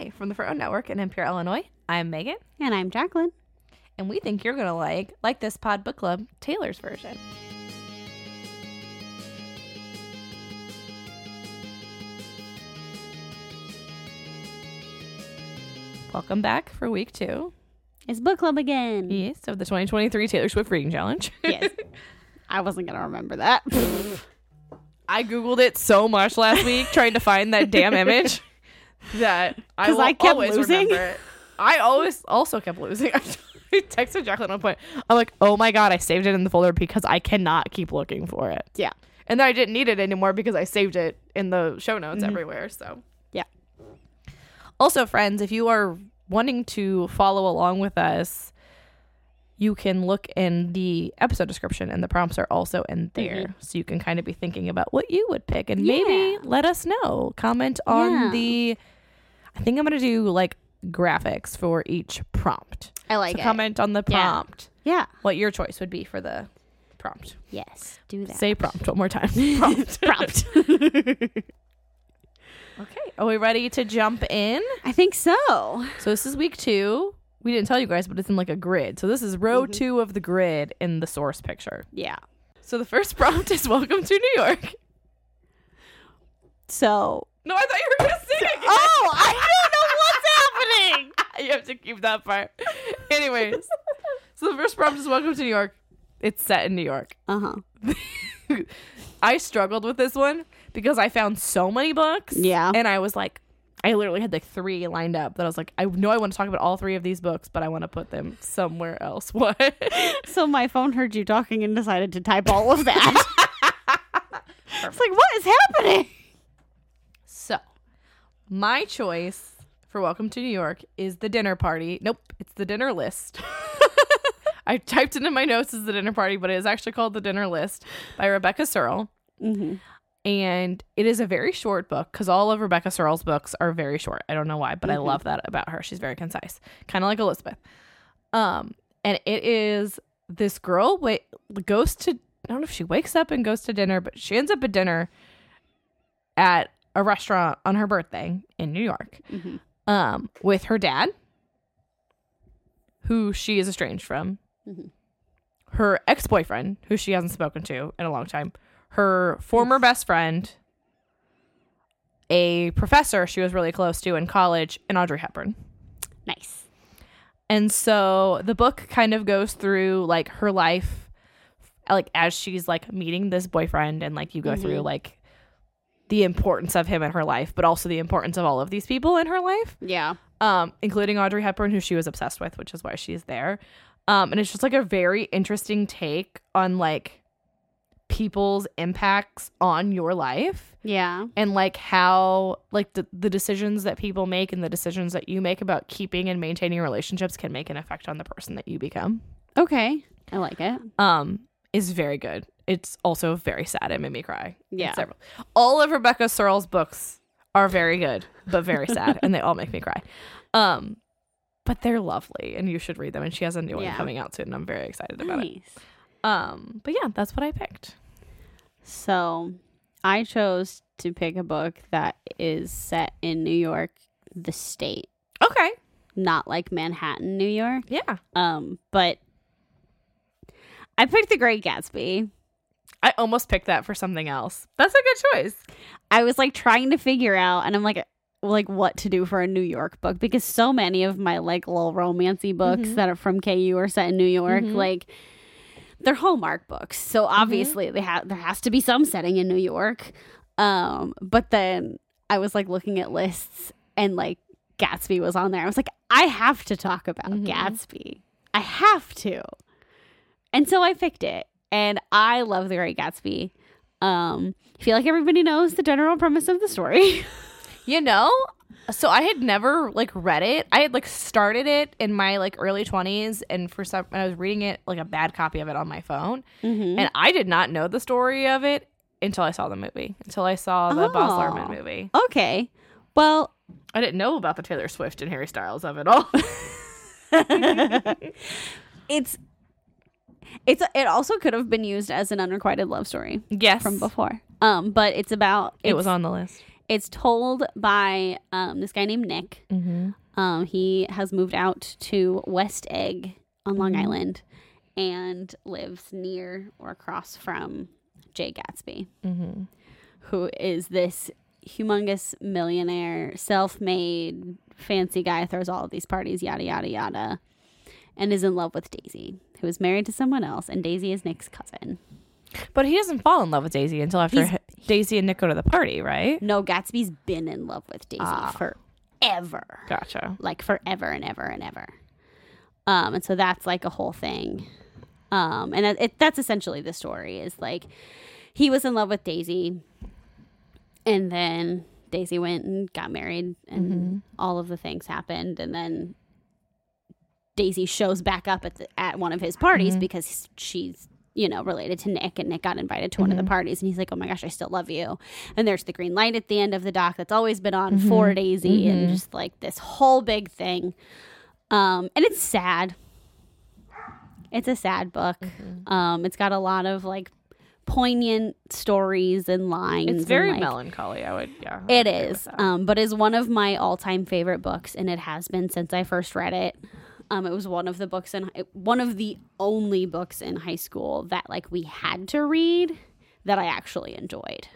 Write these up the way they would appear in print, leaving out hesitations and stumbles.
Hi, from the Frown Network in Empire, Illinois. I'm Megan. And I'm Jacqueline. And we think you're going to like this pod book club, Taylor's version. Welcome back for week 2. It's book club again. Yes, of the 2023 Taylor Swift Reading Challenge. Yes. I wasn't going to remember that. I Googled it so much last week trying to find that damn image that I will always remember it. I always also kept losing. I texted Jacqueline at one point. I'm like, oh my God, I saved it in the folder because I cannot keep looking for it. Yeah. And then I didn't need it anymore because I saved it in the show notes everywhere. So, yeah. Also, friends, if you are wanting to follow along with us, you can look in the episode description, and the prompts are also in there. Mm-hmm. So you can kind of be thinking about what you would pick, and maybe let us know. Comment on the... I think I'm going to do, graphics for each prompt. I like it. Comment on the prompt. Yeah. What your choice would be for the prompt. Yes, do that. Say prompt one more time. Prompt. Prompt. Okay, are we ready to jump in? I think so. So this is week 2. We didn't tell you guys, but it's in a grid. So this is row 2 of the grid in the source picture. Yeah. So the first prompt is Welcome to New York. So. No, I thought you were going to sing again. Oh, I don't know what's happening. You have to keep that part. Anyways. So the first prompt is Welcome to New York. It's set in New York. Uh-huh. I struggled with this one because I found so many books. Yeah. And I was I literally had 3 lined up that I was I know I want to talk about all 3 of these books, but I want to put them somewhere else. What? So my phone heard you talking and decided to type all of that. It's what is happening? So my choice for Welcome to New York is The Dinner Party. Nope. It's The Dinner List. I typed it in my notes as The Dinner Party, but it is actually called The Dinner List by Rebecca Serle. Mm-hmm. And it is a very short book because all of Rebecca Serle's books are very short. I don't know why, but I love that about her. She's very concise, kind of like Elizabeth. And it is this girl goes to, I don't know if she wakes up and goes to dinner, but she ends up at dinner at a restaurant on her birthday in New York with her dad, who she is estranged from. Her ex-boyfriend, who she hasn't spoken to in a long time, her former best friend, a professor she was really close to in college, and Audrey Hepburn. Nice. And so the book kind of goes through her life, as she's meeting this boyfriend, and you go through the importance of him in her life, but also the importance of all of these people in her life. Yeah. Including Audrey Hepburn, who she was obsessed with, which is why she's there. And it's just a very interesting take on people's impacts on your life. Yeah. And how the decisions that people make and the decisions that you make about keeping and maintaining relationships can make an effect on the person that you become. Okay. I like it. Is very good. It's also very sad. It made me cry. Yeah. All of Rebecca Serle's books are very good, but very sad. And they all make me cry. But they're lovely, and you should read them. And she has a new one coming out soon, and I'm very excited about it. But yeah, that's what I picked. So I chose to pick a book that is set in New York, the state. Okay. Not Manhattan, New York. Yeah. But I picked The Great Gatsby. I almost picked that for something else. That's a good choice. I was trying to figure out, and I'm what to do for a New York book, because so many of my little romancy books that are from KU are set in New York. They're Hallmark books, so obviously there has to be some setting in New York. But then I was looking at lists, and Gatsby was on there. I was I have to talk about Gatsby. I have to, and so I picked it. And I love The Great Gatsby. I feel like everybody knows the general premise of the story. You know, so I had never read it. I had started it in my early 20s, and I was reading it a bad copy of it on my phone, and I did not know the story of it until I saw the movie, until I saw the Baz Luhrmann movie. Okay, well, I didn't know about the Taylor Swift and Harry Styles of it all. It also could have been used as an unrequited love story. Yes, from before. But it was on the list. It's told by this guy named Nick. Mm-hmm. He has moved out to West Egg on Long Island and lives near or across from Jay Gatsby, who is this humongous millionaire, self-made, fancy guy, throws all of these parties, yada, yada, yada, and is in love with Daisy, who is married to someone else, and Daisy is Nick's cousin. But he doesn't fall in love with Daisy until after Daisy and Nick go to the party, right? No, Gatsby's been in love with Daisy forever. Gotcha. Like forever and ever and ever. And so that's like a whole thing. And that's essentially the story, is like he was in love with Daisy and then Daisy went and got married and all of the things happened. And then Daisy shows back up at one of his parties because she's, you know, related to Nick, and Nick got invited to one of the parties, and he's like, oh my gosh, I still love you. And there's the green light at the end of the dock that's always been on for Daisy, and just like this whole big thing. And it's sad. It's a sad book. It's got a lot of like poignant stories and lines. It's very melancholy. It is. But is one of my all-time favorite books, and it has been since I first read it. It was one of the only books in high school that like we had to read that I actually enjoyed.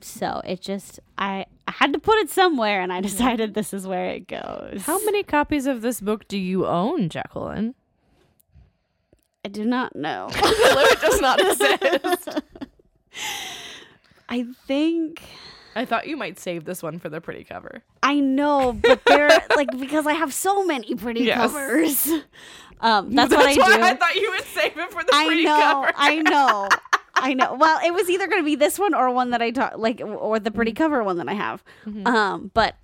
So it just, I had to put it somewhere, and I decided this is where it goes. How many copies of this book do you own, Jacqueline? I do not know. It does not exist. I thought you might save this one for the pretty cover. I know, but they're like, because I have so many pretty covers. That's what I do. I thought you would save it for the pretty cover. I know. Well, it was either going to be this one or one that I or the pretty cover one that I have. But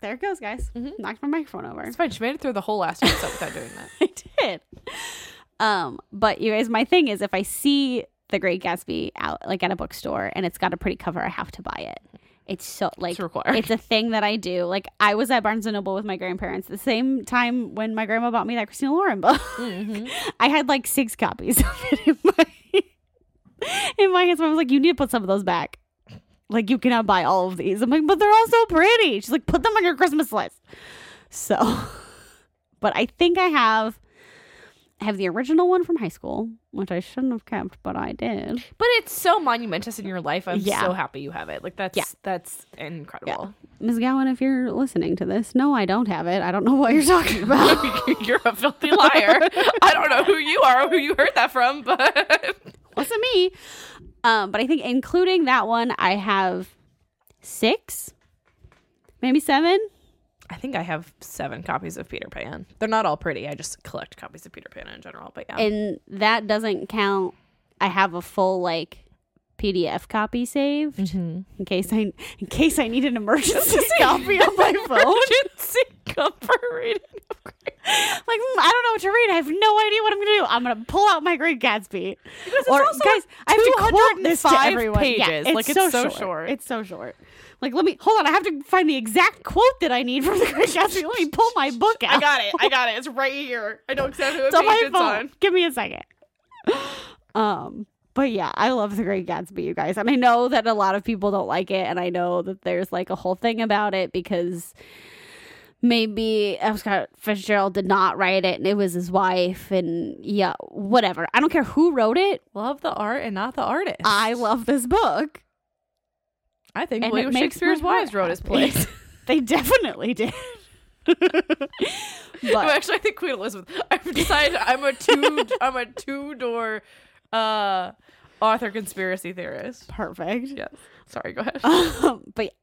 there it goes, guys. Knocked my microphone over. It's fine. She made it through the whole last episode without doing that. I did. But you guys, my thing is, if I see The Great Gatsby out like at a bookstore and it's got a pretty cover, I have to buy it. It's so like it's required. It's a thing that I do. Like I was at Barnes & Noble with my grandparents the same time when my grandma bought me that Christina Lauren book. I had like 6 copies of it in my hands. I was like, you need to put some of those back. Like you cannot buy all of these. I'm like, but they're all so pretty. She's like, put them on your Christmas list. So, but I think I have the original one from high school, which I shouldn't have kept, but I did. But it's so monumentous in your life. I'm so happy you have it. Like that's incredible. Yeah. Ms. Gowan, if you're listening to this, no, I don't have it. I don't know what you're talking about. You're a filthy liar. I don't know who you are or who you heard that from, but wasn't me. But I think including that one, I have 6, maybe 7. I think I have 7 copies of Peter Pan. They're not all pretty. I just collect copies of Peter Pan in general. But yeah. And that doesn't count. I have a full like PDF copy saved in case I need an emergency copy on my phone. Emergency comfort reading. Like I don't know what to read. I have no idea what I'm gonna do. I'm gonna pull out my Great Gatsby. Or guys, I have to quote this to everyone. Pages. Yeah, it's like it's so short. It's so short. Like hold on. I have to find the exact quote that I need from the Great Gatsby. Let me pull my book out. I got it. It's right here. I know exactly what page it's on. Give me a second. But yeah, I love The Great Gatsby, you guys. And I know that a lot of people don't like it. And I know that there's like a whole thing about it because maybe F. Scott Fitzgerald did not write it and it was his wife. And yeah, whatever. I don't care who wrote it. Love the art and not the artist. I love this book. I think and William Shakespeare's wives wrote his plays. They definitely did. Actually, I think Queen Elizabeth. I've decided I'm a two-door... author conspiracy theorist. Perfect. Yes. Sorry, go ahead. But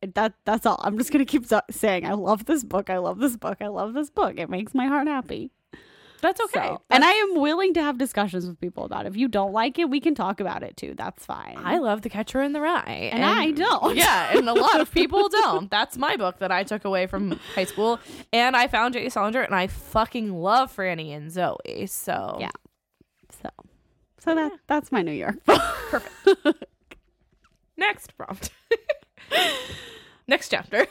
that's all. I'm just gonna keep saying I love this book. I love this book. I love this book. It makes my heart happy. That's okay. And I am willing to have discussions with people about it. If you don't like it, we can talk about it too. That's fine. I love The Catcher in the Rye. And I don't. Yeah, and a lot of people don't. That's my book that I took away from high school. And I found J.D. Salinger, and I fucking love Franny and Zoe. So yeah. So that's my New York. Perfect. Next prompt. Next chapter.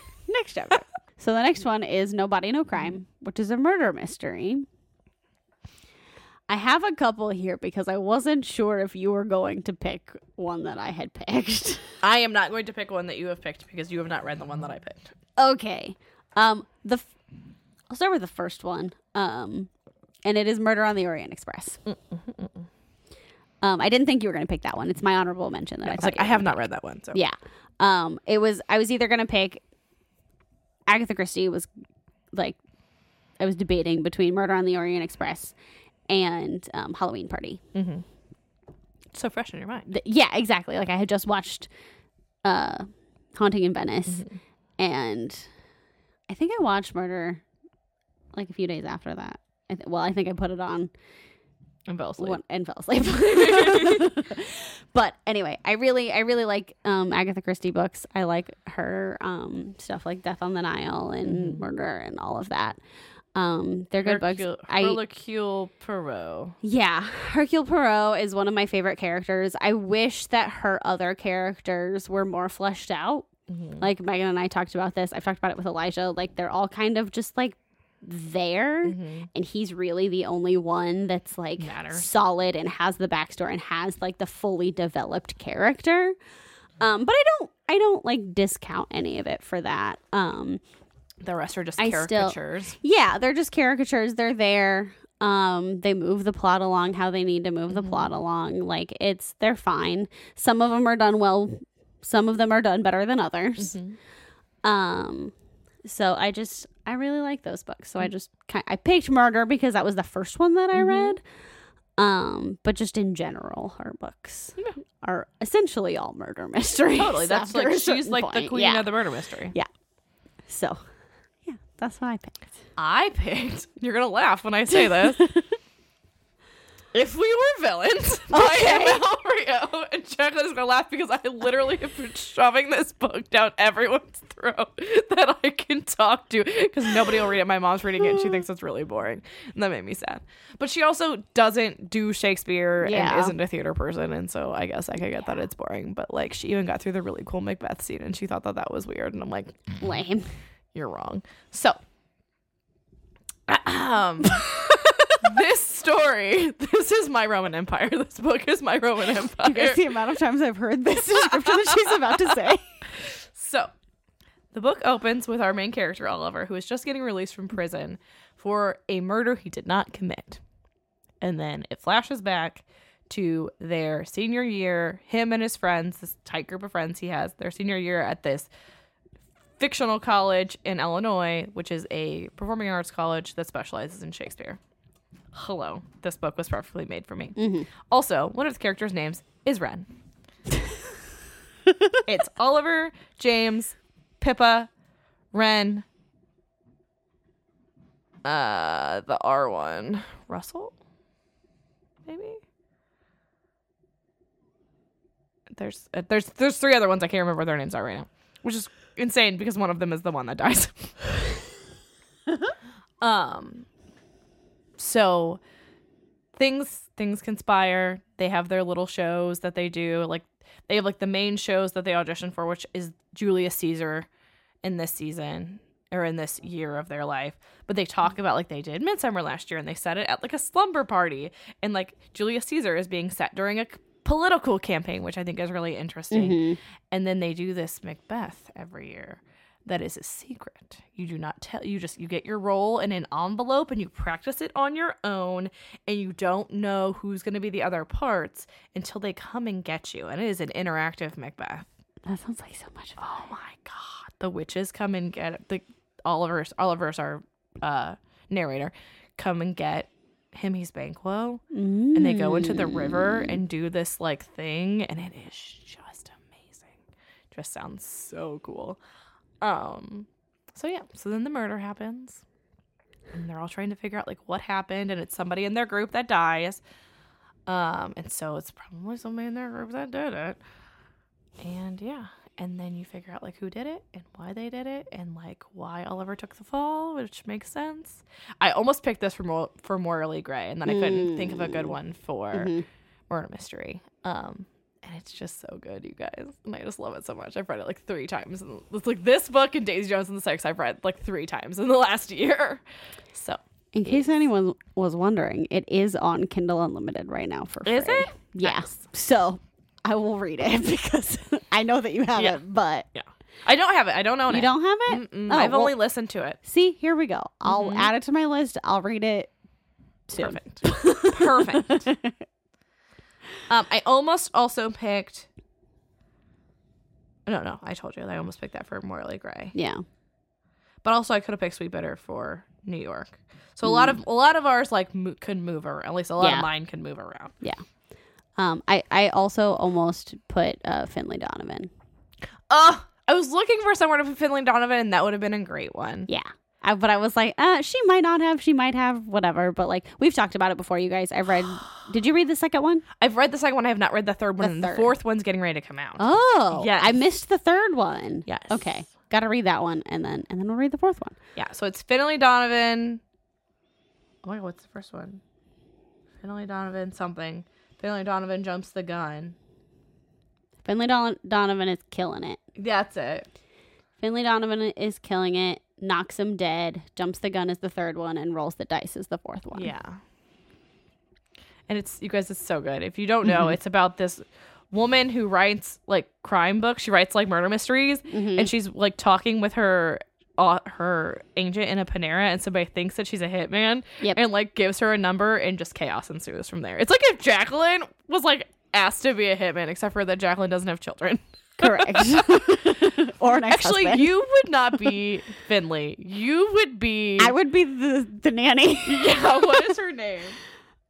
So the next one is No Body, No Crime, which is a murder mystery. I have a couple here because I wasn't sure if you were going to pick one that I had picked. I am not going to pick one that you have picked because you have not read the one that I picked. Okay. I'll start with the first one. And it is Murder on the Orient Express. I didn't think you were going to pick that one. It's my honorable mention that I have not read that one. So. Yeah. I was either going to pick Agatha Christie I was debating between Murder on the Orient Express and Halloween Party. Mm-hmm. It's so fresh in your mind. Yeah, exactly. I had just watched Haunting in Venice, mm-hmm. and I think I watched Murder a few days after that. I think I put it on and fell asleep. But anyway, I really like Agatha Christie books. I like her stuff like Death on the Nile and mm-hmm. Murder and all of that. They're good books. Hercule Poirot. Yeah. Hercule Poirot is one of my favorite characters. I wish that her other characters were more fleshed out. Mm-hmm. Megan and I talked about this. I've talked about it with Elijah. They're all kind of just there, mm-hmm. and he's really the only one that's solid and has the backstory and has the fully developed character. But I don't discount any of it for that. The rest are just caricatures. They're just caricatures. They're there. They move the plot along how they need to move mm-hmm. the plot along. They're fine. Some of them are done well. Some of them are done better than others. Mm-hmm. So I really like those books. So mm-hmm. I picked Murder because that was the first one that I mm-hmm. read. But just in general, her books yeah. are essentially all murder mysteries. Totally. That's she's the queen yeah. of the murder mystery. Yeah. So, yeah, that's what I picked. You're going to laugh when I say this. If We Were Villains by ML Rio. And Jacqueline is going to laugh because I literally have been shoving this book down everyone's throat that I can talk to because nobody will read it. My mom's reading it and she thinks it's really boring. And that made me sad. But she also doesn't do Shakespeare yeah. and isn't a theater person. And so I guess I could get that it's boring. But she even got through the really cool Macbeth scene and she thought that was weird. And I'm like, lame. You're wrong. So. This is my Roman Empire. This book is my Roman Empire. You guys, the amount of times I've heard this description that she's about to say. So, the book opens with our main character, Oliver, who is just getting released from prison for a murder he did not commit. And then it flashes back to their senior year, him and his friends, this tight group of friends he has, their senior year at this fictional college in Illinois, which is a performing arts college that specializes in Shakespeare. Hello, this book was perfectly made for me. Mm-hmm. Also, one of the characters' names is Ren. It's Oliver, James, Pippa, Ren, the R one, Russell, maybe. There's three other ones I can't remember what their names are right now, which is insane because one of them is the one that dies. So things conspire. They have their little shows that they do. They have the main shows that they audition for, which is Julius Caesar in this season or in this year of their life. But they talk about they did Midsummer last year and they set it at a slumber party. And Julius Caesar is being set during a political campaign, which I think is really interesting. Mm-hmm. And then they do this Macbeth every year. That is a secret. You do not tell. You get your role in an envelope and you practice it on your own, and you don't know who's going to be the other parts until they come and get you. And it is an interactive Macbeth. That sounds like so much fun. Oh my God! The witches come and get the Oliver's our narrator. Come and get him. He's Banquo, and they go into the river and do this thing, and it is just amazing. Just sounds so cool. So then the murder happens and they're all trying to figure out what happened, and it's somebody in their group that dies. And so it's probably somebody in their group that did it. And yeah. And then you figure out who did it and why they did it and why Oliver took the fall, which makes sense. I almost picked this for Morally Grey, and then I couldn't think of a good one for mm-hmm. murder mystery. And it's just so good, you guys. And I just love it so much. I've read it three times. And it's this book and Daisy Jones and the Six I've read 3 times in the last year. So In case anyone was wondering, it is on Kindle Unlimited right now for free. Is it? Yes. Yeah. So I will read it because I know that you have it, but... Yeah. I don't have it. I don't own it. You don't have it? Oh, I've only listened to it. See, here we go. I'll add it to my list. I'll read it soon. Perfect. Perfect. I almost also picked... No. I told you. I almost picked that for Morley Gray. Yeah. But also I could have picked Sweet Bitter for New York. So a lot of ours like could move around. At least a lot of mine could move around. Yeah. I also almost put Finley Donovan. I was looking for somewhere to put Finley Donovan, and that would have been a great one. Yeah. But I was like, she might not have. She might have whatever. But like we've talked about it before, you guys. I've read. Did you read the second one? I've read the second one. I have not read the third one. The fourth one's getting ready to come out. Oh, yeah. I missed the third one. Yes. Okay. Got to read that one, and then we'll read the fourth one. Yeah. So it's Finley Donovan. Oh my God, what's the first one? Finley Donovan something. Finley Donovan jumps the gun. Finley Donovan is killing it. That's it. Finley Donovan is killing it. Knocks him dead. Jumps the gun is the third one, and rolls the dice is the fourth one. Yeah. And it's, you guys, it's so good. If you don't know, it's about this woman who writes like crime books. She writes like murder mysteries, and she's like talking with her agent in a Panera, and somebody thinks that she's a hitman, and like gives her a number, and just chaos ensues from there. It's like if Jacqueline was like asked to be a hitman, except for that Jacqueline doesn't have children. Correct. Or an ex-husband. Actually, you would not be Finley. You would be... I would be the nanny. Yeah, what is her name?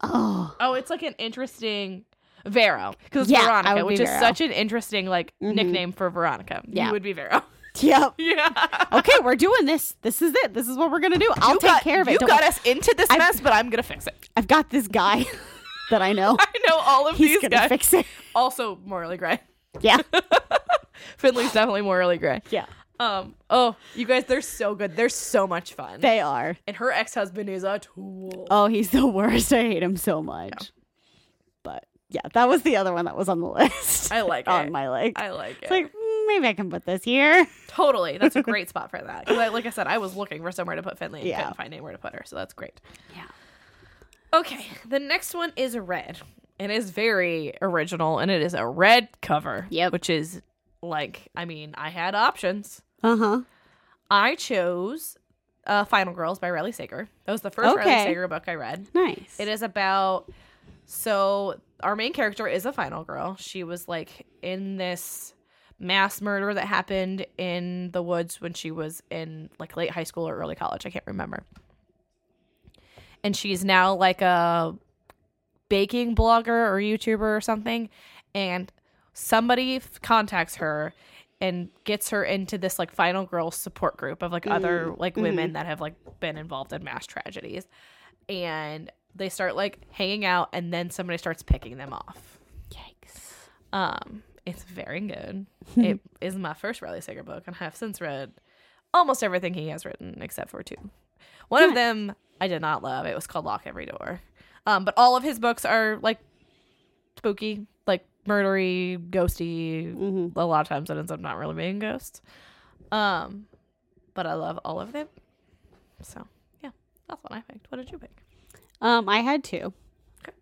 Oh, it's like an interesting... Vero. Because Veronica, which is Vero. Such an interesting like nickname for Veronica. Yeah. You would be Vero. Yep. Yeah. Okay, we're doing this. This is it. This is what we're going to do. I'll take care of it. You got us into this mess, but I'm going to fix it. I've got this guy that I know. I know all of these guys. He's going to fix it. Also, Morley Gray. Yeah. Finley's definitely morally gray. Yeah. Oh, you guys, they're so good. They're so much fun. They are. And her ex-husband is a tool. Oh, he's the worst. I hate him so much. Yeah. But yeah, that was the other one that was on the list. I like it. On my leg. I like it. It's like, maybe I can put this here. Totally. That's a great spot for that. Like I said, I was looking for somewhere to put Finley and couldn't find anywhere to put her. So that's great. Yeah. Okay. The next one is red. And it's very original, and it is a red cover. Yep. Which is like, I mean, I had options. Uh-huh. I chose Final Girls by Riley Sager. That was the first Riley Sager book I read. Nice. It is about, so our main character is a final girl. She was like in this mass murder that happened in the woods when she was in like late high school or early college. I can't remember. And she's now like a baking blogger or YouTuber or something, and somebody contacts her and gets her into this like final girl support group of like other like women that have like been involved in mass tragedies, and they start like hanging out, and then somebody starts picking them off. Yikes. It's very good. It is my first Riley Sager book, and I have since read almost everything he has written except for two. One of them I did not love. It was called Lock Every Door. But all of his books are, like, spooky, like, murdery, ghosty. Mm-hmm. A lot of times it ends up not really being ghosts. But I love all of them. So, yeah. That's what I picked. What did you pick? I had two. Okay.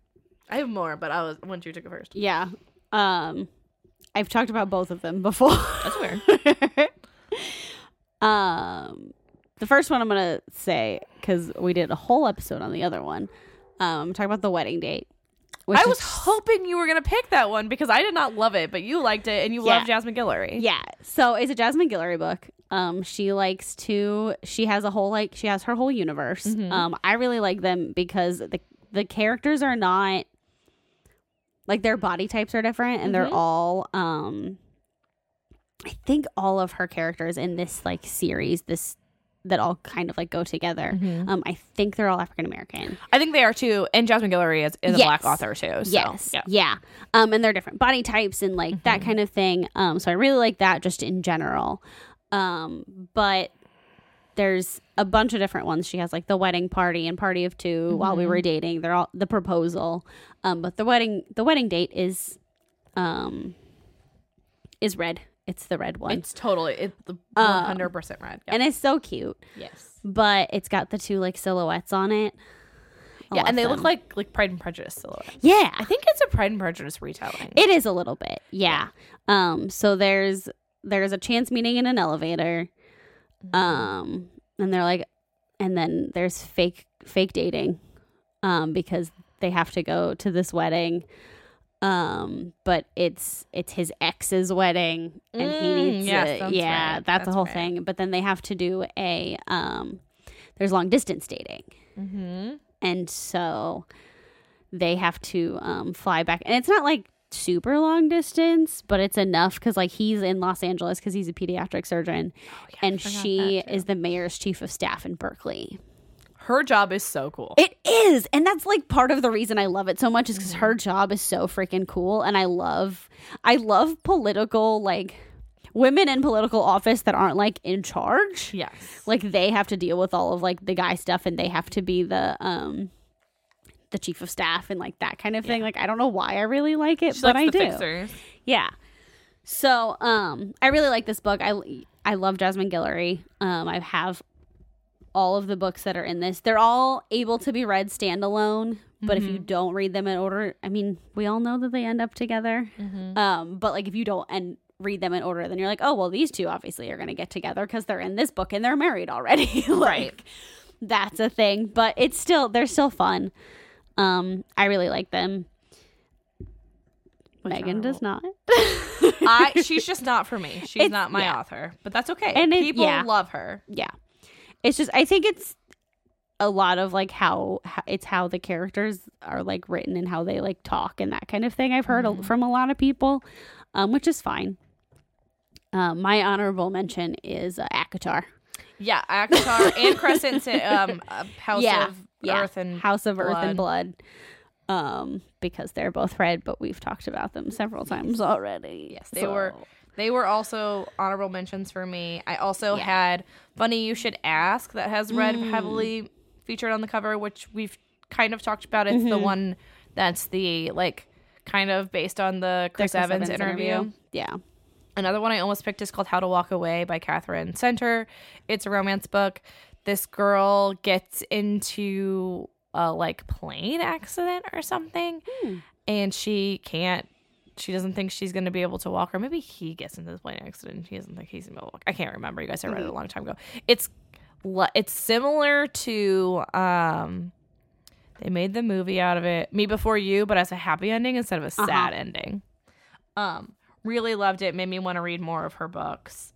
I have more, but I was once you took it first. Yeah. I've talked about both of them before. That's weird. The first one I'm going to say, because we did a whole episode on the other one. I'm talking about The Wedding Date. I was hoping you were going to pick that one because I did not love it, but you liked it, and you love Jasmine Guillory. Yeah. So it's a Jasmine Guillory book. She has a whole, like, she has her whole universe. Mm-hmm. I really like them because the characters are not, like, their body types are different, and they're all, I think all of her characters in this, like, series, that all kind of like go together. Mm-hmm. I think they're all African American. I think they are too. And Jasmine Guillory is a Black author too. So. Yes. Yeah. And they're different body types and like that kind of thing. So I really like that just in general. But there's a bunch of different ones. She has like The Wedding Party and Party of Two, While We Were Dating. They're all The Proposal. But the wedding date is red. It's the red one. It's totally, it's 100% red. Yep. And it's so cute. Yes. But it's got the two like silhouettes on it. Yeah, and they look like Pride and Prejudice silhouettes. Yeah. I think it's a Pride and Prejudice retelling. It is a little bit, yeah. So there's a chance meeting in an elevator. And they're like, and then there's fake dating because they have to go to this wedding. But it's his ex's wedding and he needs it. Yeah, right. That's the whole thing. But then they have to do there's long distance dating. Mm-hmm. And so they have to fly back. And it's not like super long distance, but it's enough because like he's in Los Angeles because he's a pediatric surgeon. Oh, yeah, and she is the mayor's chief of staff in Berkeley. Her job is so cool. It is. And that's like part of the reason I love it so much is because her job is so freaking cool. And I love political, like women in political office that aren't like in charge. Yes. Like they have to deal with all of like the guy stuff and they have to be the chief of staff and like that kind of thing. Like I don't know why I really like it, but I do. Fixers. Yeah. So I really like this book. I love Jasmine Guillory. I have all of the books that are in this. They're all able to be read standalone, but if you don't read them in order, I mean, we all know that they end up together. Mm-hmm. But like if you don't read them in order, then you're like, oh, well, these two obviously are going to get together because they're in this book and they're married already. Like, right. That's a thing. But it's still, they're still fun. I really like them. Megan does not. She's just not for me. She's not my author, but that's okay. And people love her. Yeah. It's just, I think it's a lot of like how the characters are like written and how they like talk and that kind of thing. I've heard from a lot of people, which is fine. My honorable mention is ACOTAR. Yeah, ACOTAR and Crescent House of Earth and Blood. Because they're both red, but we've talked about them several times already. Yes, they were. They were also honorable mentions for me. I also had Funny You Should Ask that has red heavily featured on the cover, which we've kind of talked about. It's the one that's the like kind of based on the Chris Evans interview. Yeah. Another one I almost picked is called How to Walk Away by Catherine Center. It's a romance book. This girl gets into a like plane accident or something and she doesn't think she's going to be able to walk, or maybe he gets into the plane accident and he doesn't think he's going to walk. I can't remember. You guys, I read it a long time ago. It's similar to they made the movie out of it, Me Before You, but as a happy ending instead of a sad ending. Really loved it. Made me want to read more of her books.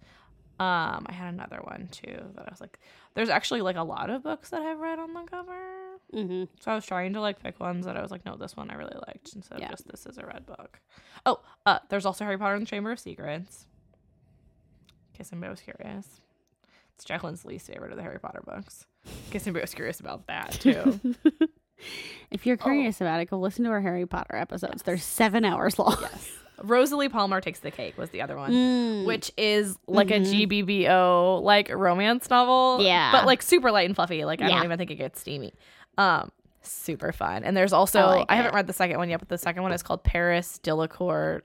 I had another one too that I was like, there's actually like a lot of books that I've read on the cover. Mm-hmm. So I was trying to like pick ones that I was like, no, this one I really liked instead of just this is a red book. Oh, there's also Harry Potter and the Chamber of Secrets. In case anybody was curious, it's Jacqueline's least favorite of the Harry Potter books. In case anybody was curious about that too. If you're curious about it, go listen to our Harry Potter episodes. Yes. They're 7 hours long. Yes. Rosalie Palmer Takes the Cake was the other one, which is like a GBBO like romance novel. Yeah, but like super light and fluffy. Like I don't even think it gets steamy. Super fun. And there's also I haven't read the second one yet, but the second one is called Paris Delacour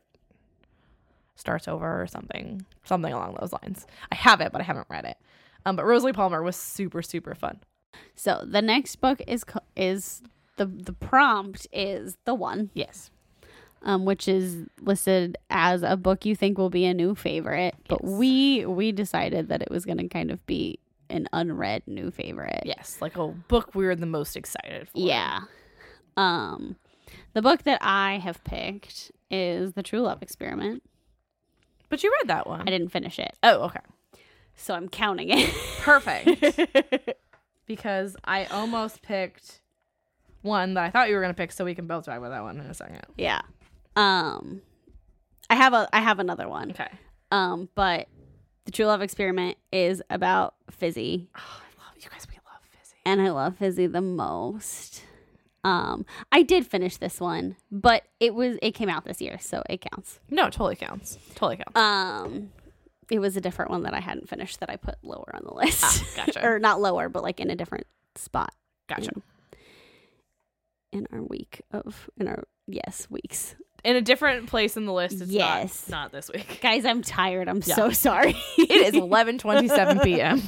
Starts Over or something along those lines. I have it, but I haven't read it. But Rosalie Palmer was super super fun. So the next book is the prompt is The One. Yes. Which is listed as a book you think will be a new favorite, but we decided that it was going to kind of be an unread new favorite. Yes, like a book we were the most excited for. Yeah. The book that I have picked is The True Love Experiment. But you read that one. I didn't finish it. Oh, okay. So I'm counting it. Perfect. Because I almost picked one that I thought you were going to pick, so we can both talk about that one in a second. Yeah. I have another one. Okay. But The True Love Experiment is about Fizzy. Oh, I love you guys. We love Fizzy. And I love Fizzy the most. I did finish this one, but it came out this year, so it counts. No, it totally counts. It was a different one that I hadn't finished that I put lower on the list. Ah, gotcha. Or not lower, but like in a different spot. Gotcha. In our weeks. In a different place in the list. It's yes. Not this week. Guys, I'm tired. I'm so sorry. It is 11:27 p.m.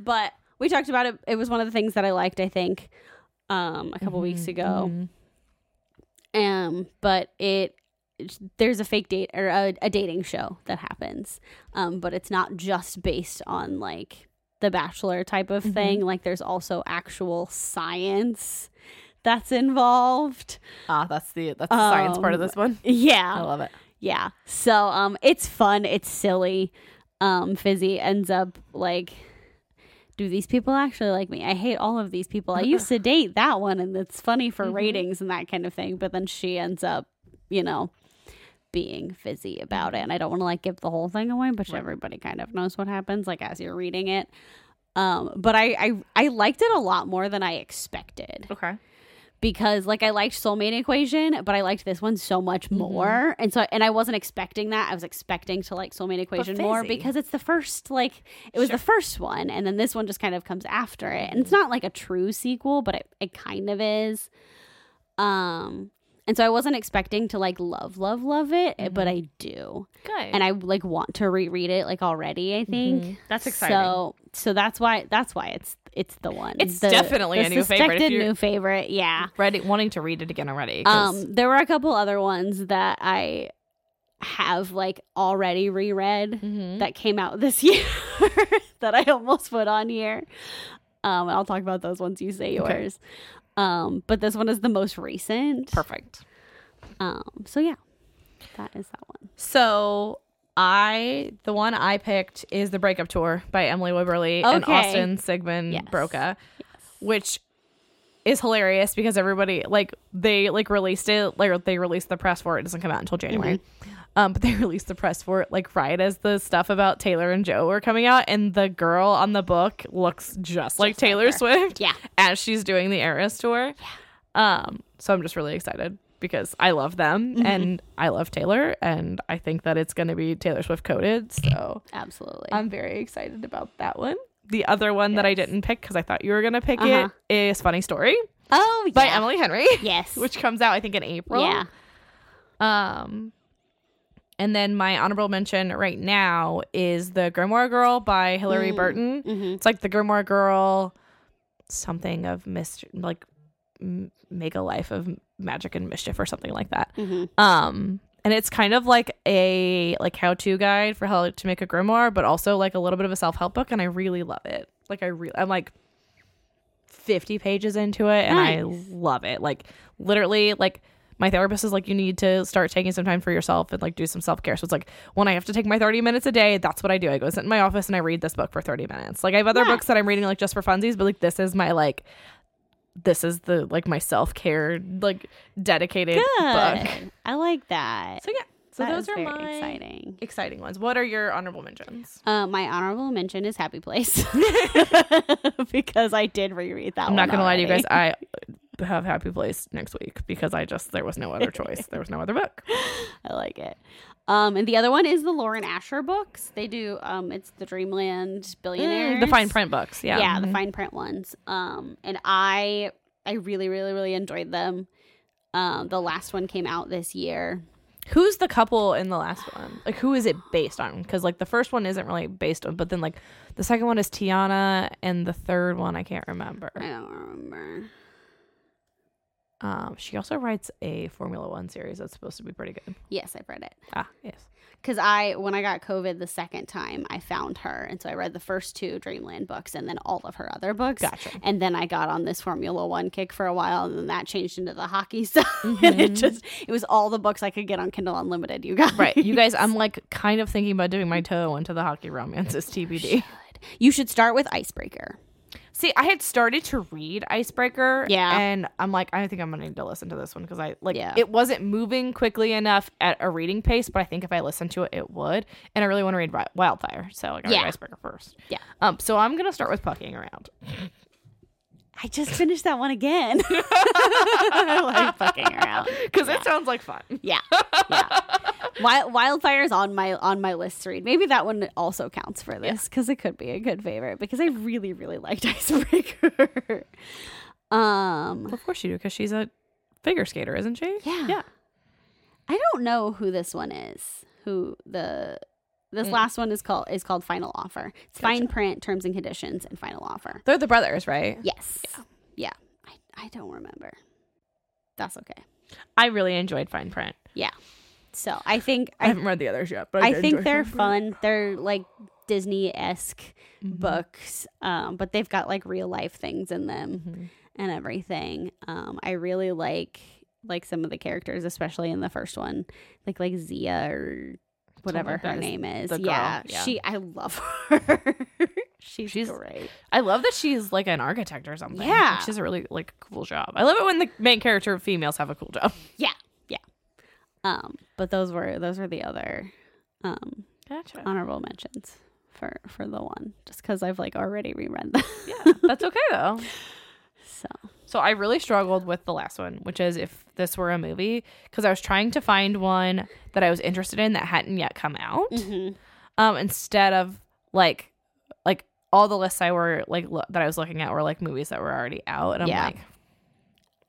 But we talked about it. It was one of the things that I liked, I think, a couple weeks ago. Mm-hmm. But there's a fake date or a dating show that happens. But it's not just based on like The Bachelor type of thing. Like there's also actual science that's involved. That's the science part of this one. Yeah, I love it. Yeah, so it's fun, it's silly. Fizzy ends up like, do these people actually like me? I hate all of these people. I used to date that one, and it's funny for ratings and that kind of thing. But then she ends up, you know, being Fizzy about it. And I don't want to like give the whole thing away, but everybody kind of knows what happens like as you're reading it. But I liked it a lot more than I expected. Okay. Because like I liked Soulmate Equation, but I liked this one so much more. And so I wasn't expecting that. I was expecting to like Soulmate Equation more because it's the first, like it was the first one, and then this one just kind of comes after it. And it's not like a true sequel, but it kind of is. And so I wasn't expecting to like love it, but I do. Good. And I like want to reread it like already, I think. That's exciting. So that's why it's the one. It's definitely a new favorite. It's a new favorite, yeah. Wanting to read it again already. There were a couple other ones that I have like already reread that came out this year that I almost put on here. And I'll talk about those once you say yours. But this one is the most recent. Perfect. So yeah, that is that one. So the one I picked is The Breakup Tour by Emily Wibberly and Austin Sigmund Broca, which is hilarious because everybody like they like released it, like they released the press for it. It doesn't come out until January. But they released the press for it like right as the stuff about Taylor and Joe were coming out, and the girl on the book looks just like Taylor Swift as she's doing the Eras tour. So I'm just really excited because I love them and I love Taylor, and I think that it's going to be Taylor Swift coded. So absolutely, I'm very excited about that one. The other one that I didn't pick because I thought you were going to pick it is Funny Story. By Emily Henry. Yes. Which comes out I think in April. Yeah. And then my honorable mention right now is The Grimoire Girl by Hilary Burton. It's like The Grimoire Girl, something of mystery, like make a life of magic and mischief or something like that. And it's kind of like a like how-to guide for how to make a grimoire, but also like a little bit of a self-help book. And I really love it. Like I'm like 50 pages into it, and I love it. Like literally, like my therapist is like, you need to start taking some time for yourself and like do some self-care. So it's like when I have to take my 30 minutes a day, that's what I do. I go sit in my office and I read this book for 30 minutes. Like I have other books that I'm reading like just for funsies, but like this is my like this is the like my self-care like dedicated book. I like that. So yeah. So that those are my exciting ones. What are your honorable mentions? My honorable mention is Happy Place because I did reread that. I'm not gonna lie to you guys. I have Happy Place next week because there was no other choice. There was no other book. I like it. And the other one is the Lauren Asher books. They do. It's the Dreamland Billionaires, the fine print books. Yeah, yeah, the fine print ones. And I really, really, really enjoyed them. The last one came out this year. Who's the couple in the last one? Like, who is it based on? Because, like, the first one isn't really based on, but then, like, the second one is Tiana, and the third one, I can't remember. I don't remember. She also writes a Formula One series that's supposed to be pretty good. Yes, I've read it. Ah, yes. Because when I got COVID the second time, I found her, and so I read the first two Dreamland books and then all of her other books. Gotcha. And then I got on this Formula One kick for a while, and then that changed into the hockey stuff. And it was all the books I could get on Kindle Unlimited. You guys, right? You guys, I'm like kind of thinking about doing my toe into the hockey romances TBD. You should start with Icebreaker. See, I had started to read Icebreaker, and I'm like, I think I'm going to need to listen to this one because it wasn't moving quickly enough at a reading pace, but I think if I listened to it, it would, and I really want to read Wildfire, so I got to read Icebreaker first. Yeah. So I'm going to start with Pucking Around. I just finished that one again. I like Pucking Around. Because it sounds like fun. Yeah. Yeah. Wildfire is on my list to read. Maybe that one also counts for this because it could be a good favorite because I really, really liked Icebreaker. Of course you do because she's a figure skater, isn't she? Yeah. Yeah. I don't know who this one is. Who the this last one is called Final Offer. It's gotcha. Fine print, terms and conditions, and Final Offer. They're the brothers, right? Yes. Yeah. Yeah. I don't remember. That's okay. I really enjoyed fine print. Yeah. So I think I haven't read the others yet, but I think they're fun. They're like Disney-esque books, but they've got like real life things in them and everything. I really like some of the characters, especially in the first one, like Zia or whatever her name is. Yeah, she. I love her. She's great. I love that she's like an architect or something. Yeah, like, she has a really like cool job. I love it when the main character females have a cool job. Yeah. But those were the other gotcha. Honorable mentions for the one, just because I've like already reread them. Yeah, that's okay though. So I really struggled with the last one, which is If This Were a Movie, because I was trying to find one that I was interested in that hadn't yet come out. Instead of like all the lists I were like that I was looking at were like movies that were already out, and I'm like,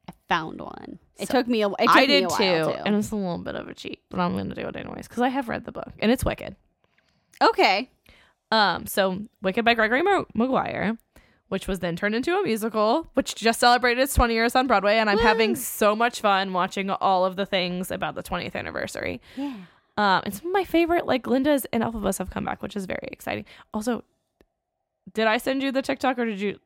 I found one. It took me a while. I did too. And it's a little bit of a cheat, but I'm going to do it anyways because I have read the book and it's Wicked. Okay. So Wicked by Gregory Maguire, which was then turned into a musical, which just celebrated its 20 years on Broadway. And I'm having so much fun watching all of the things about the 20th anniversary. Yeah. And some of my favorite, like Linda's and Elphaba's, have come back, which is very exciting. Also, did I send you the TikTok or did you?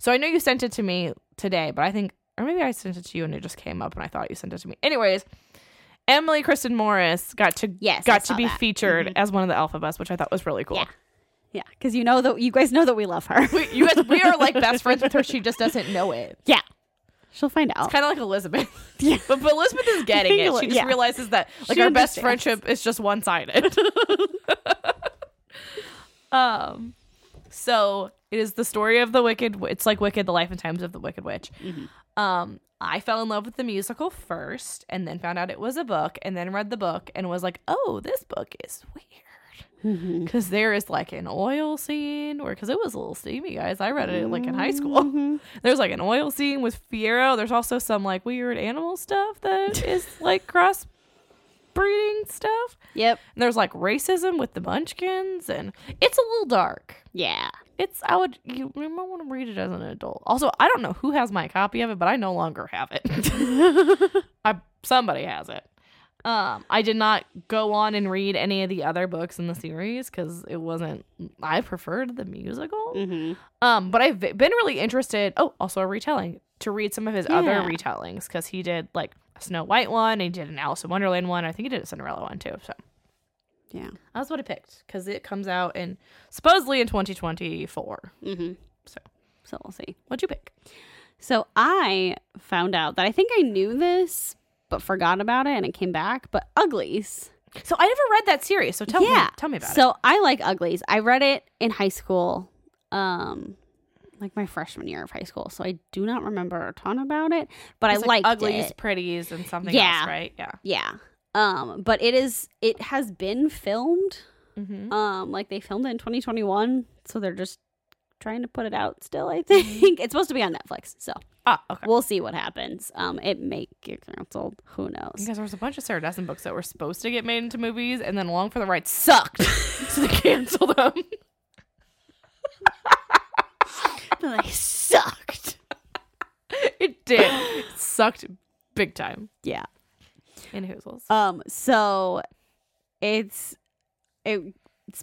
So I know you sent it to me today, but I think. Or maybe I sent it to you and it just came up and I thought you sent it to me. Anyways, Emily Kristen Morris got to be featured as one of the Elphabets, which I thought was really cool. Yeah, because you know that you guys know that we love her. We are like best friends with her. She just doesn't know it. Yeah, she'll find out. It's kind of like Elizabeth. Yeah, but Elizabeth is getting it. She just realizes that like our best friendship is just one sided. So it is the story of the Wicked. It's like Wicked, the life and times of the Wicked Witch. I fell in love with the musical first and then found out it was a book and then read the book and was like, oh, this book is weird. Because there is like an oil scene or because it was a little steamy, guys. I read it like in high school. There's like an oil scene with Fiero. There's also some like weird animal stuff that is like cross breeding stuff. Yep. And there's like racism with the Munchkins and it's a little dark. Yeah. You might want to read it as an adult. Also, I don't know who has my copy of it, but I no longer have it. Somebody has it. I did not go on and read any of the other books in the series because it wasn't. I preferred the musical. But I've been really interested. Oh, also a retelling to read some of his other retellings because he did like a Snow White one. He did an Alice in Wonderland one. I think he did a Cinderella one too. So. Yeah, that's what I picked because it comes out in supposedly in 2024. So we'll see. What'd you pick? So I found out that I think I knew this, but forgot about it, and it came back. But Uglies. So I never read that series. So tell me about it. So I like Uglies. I read it in high school, like my freshman year of high school. So I do not remember a ton about it, but I liked Uglies, it. Pretties, and something else, right? Yeah. But it has been filmed, like they filmed it in 2021. So they're just trying to put it out still. I think it's supposed to be on Netflix. So we'll see what happens. It may get canceled. Who knows? Because there was a bunch of Sarah Dessen books that were supposed to get made into movies and then Along for the Ride sucked. So they canceled them. They sucked. It did. It sucked big time. Yeah. In Hoozles. So it's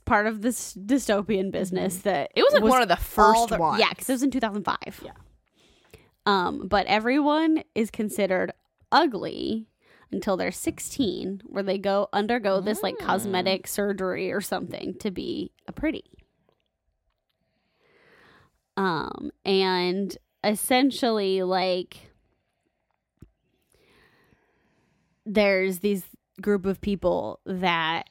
part of this dystopian business that it was like one of the first ones. Yeah, because it was in 2005. Yeah. But everyone is considered ugly until they're 16, where they undergo this like cosmetic surgery or something to be a pretty. And essentially like. There's these group of people that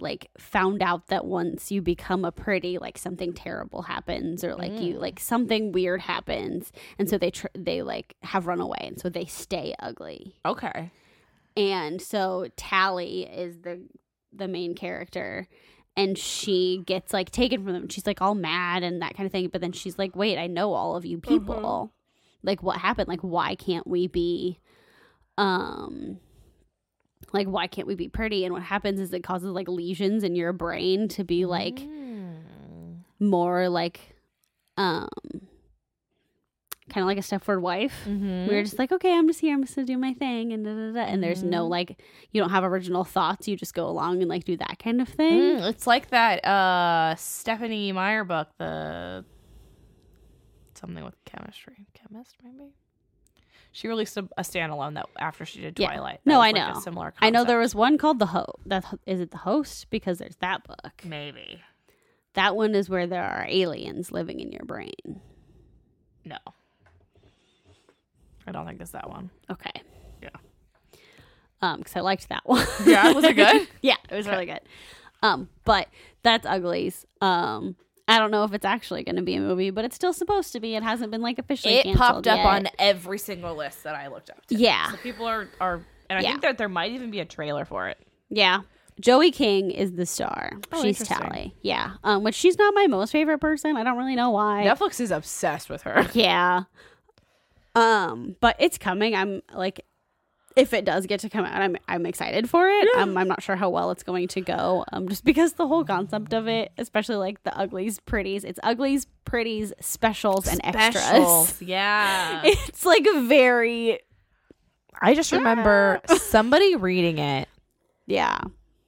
like found out that once you become a pretty, like something terrible happens or like you like something weird happens. And so they like have run away. And so they stay ugly. Okay. And so Tally is the main character and she gets like taken from them. She's like all mad and that kind of thing. But then she's like, wait, I know all of you people. like what happened, like why can't we be like why can't we be pretty? And what happens is it causes like lesions in your brain to be like more like kind of like a Stepford wife. Mm-hmm. We were just like, okay, I'm just here, I'm just gonna do my thing, and da, da, da. And there's no like, you don't have original thoughts, you just go along and like do that kind of thing. It's like that Stephanie Meyer book, the something with chemist maybe. She released a standalone that after she did Twilight. Yeah. No, I like know. A similar concept. I know there was one called The Host. Is it The Host? Because there's that book. Maybe. That one is where there are aliens living in your brain. No. I don't think it's that one. Okay. Yeah. Because I liked that one. Yeah? Was it good? Yeah, it was really good. But that's Uglies. I don't know if it's actually going to be a movie, but it's still supposed to be. It hasn't been like officially canceled. It popped up on every single list that I looked up to. Yeah. So people are and I think that there might even be a trailer for it. Yeah. Joey King is the star. Oh, she's Tally. Yeah. Which she's not my most favorite person. I don't really know why. Netflix is obsessed with her. Yeah. But it's coming. I'm like, if it does get to come out, I'm excited for it. Yeah. I'm not sure how well it's going to go. Just because the whole concept of it, especially like the uglies, pretties, it's uglies, pretties, specials, and extras. Yeah, it's like very. I just remember somebody reading it. Yeah,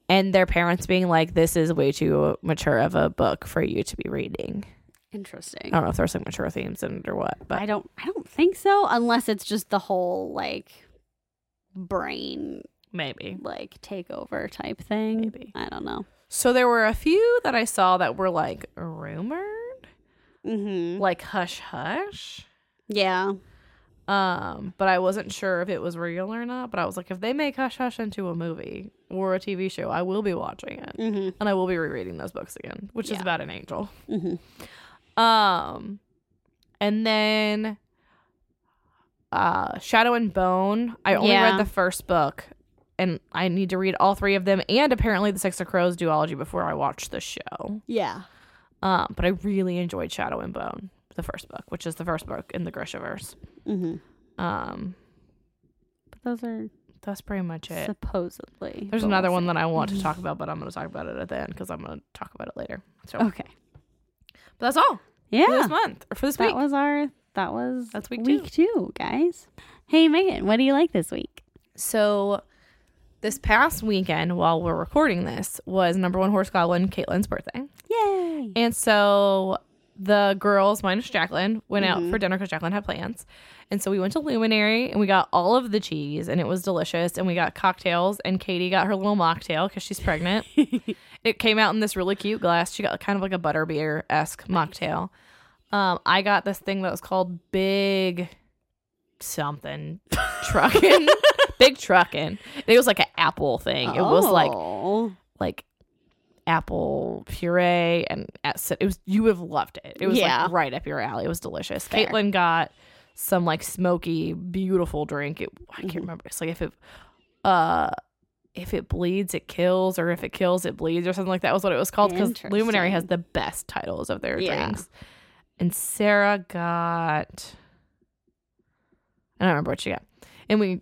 and their parents being like, "This is way too mature of a book for you to be reading." Interesting. I don't know if there's like mature themes in it or what, but I don't think so, unless it's just the whole like. Brain maybe like takeover type thing. Maybe. I don't know. So there were a few that I saw that were like rumored, like hush hush. Yeah. But I wasn't sure if it was real or not. But I was like, if they make Hush Hush into a movie or a TV show, I will be watching it, and I will be rereading those books again, which is about an angel. And then. Shadow and Bone. I only read the first book, and I need to read all three of them, and apparently the Six of Crows duology before I watched the show. Yeah. But I really enjoyed Shadow and Bone, the first book, which is the first book in the Grishaverse. But that's pretty much it. Supposedly. There's another one that I want to talk about, but I'm going to talk about it at the end because I'm going to talk about it later. So okay. But that's all. Yeah. For this month or for this week. That was our. That's week two, guys. Hey, Megan, what do you like this week? So this past weekend, while we're recording this, was number one horse goblin Caitlin's birthday. Yay! And so the girls, minus Jacqueline, went out for dinner because Jacqueline had plans. And so we went to Luminary, and we got all of the cheese, and it was delicious. And we got cocktails, and Katie got her little mocktail because she's pregnant. It came out in this really cute glass. She got kind of like a butterbeer-esque mocktail. I got this thing that was called Big Something Truckin'. Big Truckin'. It was like an apple thing. Oh. It was like apple puree, and it was, you would have loved it. It was like right up your alley. It was delicious. Fair. Caitlin got some like smoky, beautiful drink. I can't remember. It's like if it bleeds, it kills, or if it kills, it bleeds, or something like that was what it was called, because Luminary has the best titles of their drinks. And Sarah got, I don't remember what she got. And we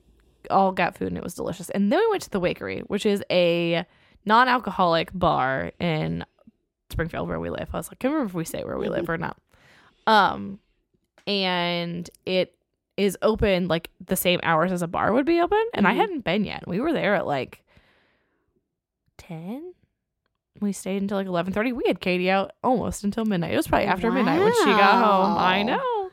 all got food, and it was delicious. And then we went to the Wakery, which is a non-alcoholic bar in Springfield where we live. I was like, I can't remember if we say where we live or not. And it is open like the same hours as a bar would be open. And I hadn't been yet. We were there at like 10. We stayed until like 11:30. We had Katie out almost until midnight. It was probably after midnight when she got home. I know.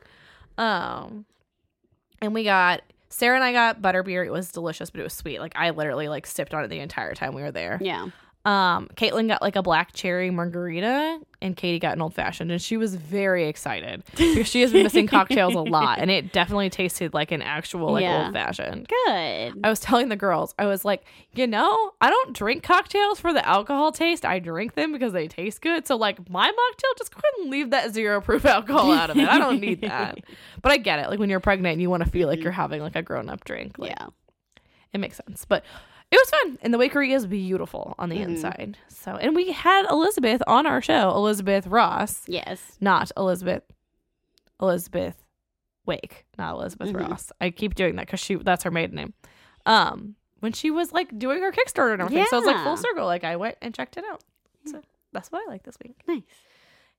And we got, Sarah and I got butterbeer. It was delicious, but it was sweet. Like I literally like sipped on it the entire time we were there. Yeah. Caitlin got like a black cherry margarita, and Katie got an old fashioned, and she was very excited because she has been missing cocktails a lot, and it definitely tasted like an actual like old fashioned. Good. I was telling the girls, I was like, you know, I don't drink cocktails for the alcohol taste. I drink them because they taste good. So like my mocktail, just go ahead and leave that 0% alcohol out of it. I don't need that. But I get it. Like when you're pregnant and you want to feel like you're having like a grown up drink. Like, it makes sense. But it was fun, and the Wakery is beautiful on the inside. So, and we had Elizabeth on our show, Elizabeth Ross. Yes, not Elizabeth. Wake, not Elizabeth Ross. I keep doing that because that's her maiden name. When she was like doing her Kickstarter and everything. Yeah. So it's like full circle. Like I went and checked it out. So that's what I like this week. Nice.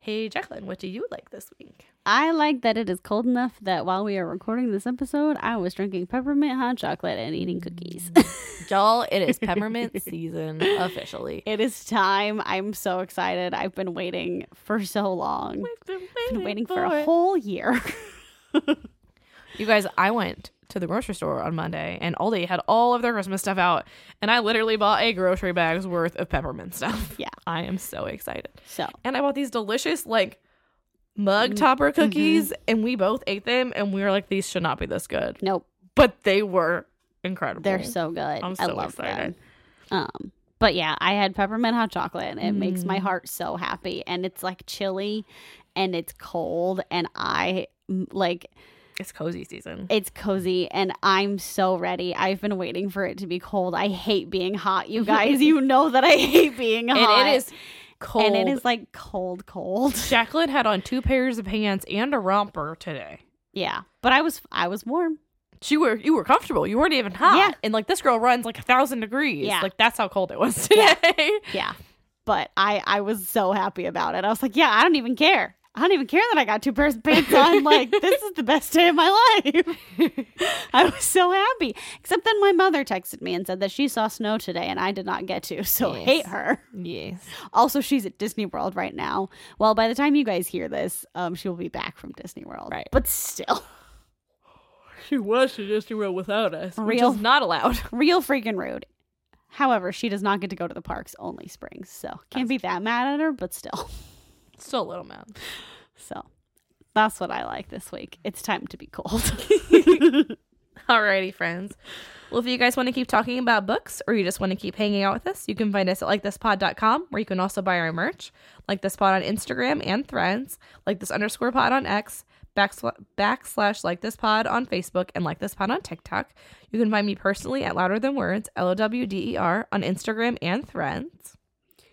Hey, Jacqueline, what do you like this week? I like that it is cold enough that while we are recording this episode, I was drinking peppermint hot chocolate and eating cookies. Y'all, it is peppermint season officially. It is time. I'm so excited. I've been waiting for so long. I've been waiting for a whole year. You guys, I went to the grocery store on Monday and Aldi had all of their Christmas stuff out and I literally bought a grocery bag's worth of peppermint stuff. Yeah. I am so excited. And I bought these delicious like mug topper cookies and we both ate them and we were like, these should not be this good. Nope. But they were incredible. They're so good. I'm so excited. Them. But yeah, I had peppermint hot chocolate and it makes my heart so happy and it's like chilly and it's cold and I like... It's cozy season. It's cozy, and I'm so ready. I've been waiting for it to be cold. I hate being hot, you guys. You know that I hate being hot. And it is cold. And it is, like, cold, cold. Jacqueline had on 2 pairs of pants and a romper today. Yeah, but I was warm. You were comfortable. You weren't even hot. Yeah. And, like, this girl runs, like, 1,000 degrees. Yeah. Like, that's how cold it was today. Yeah. But I was so happy about it. I was like, yeah, I don't even care. I don't even care that I got 2 pairs of pants on. Like, this is the best day of my life. I was so happy. Except then my mother texted me and said that she saw snow today and I did not get to. So yes. Hate her. Yes. Also, she's at Disney World right now. Well, by the time you guys hear this, she will be back from Disney World. Right. But still. She was to Disney World without us. Real, which is not allowed. Real freaking rude. However, she does not get to go to the parks, only Springs. So can't be that mad at her, but still. Still a little mad. So that's what I like this week. It's time to be cold. Alrighty, friends. Well, if you guys want to keep talking about books or you just want to keep hanging out with us, you can find us at likethispod.com where you can also buy our merch. Like This Pod on Instagram and Threads. Like This _pod on X. / Like This Pod on Facebook and Like This Pod on TikTok. You can find me personally at Louder Than Words, LOWDER, on Instagram and Threads.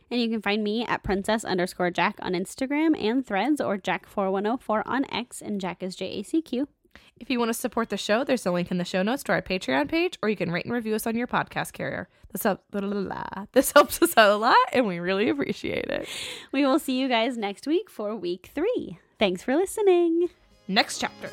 And you can find me at princess _ Jack on Instagram and Threads or Jack4104 on X, and Jack is JACQ. If you want to support the show, there's a link in the show notes to our Patreon page, or you can rate and review us on your podcast carrier. This helps us out a lot, and we really appreciate it. We will see you guys next week for week 3. Thanks for listening. Next chapter.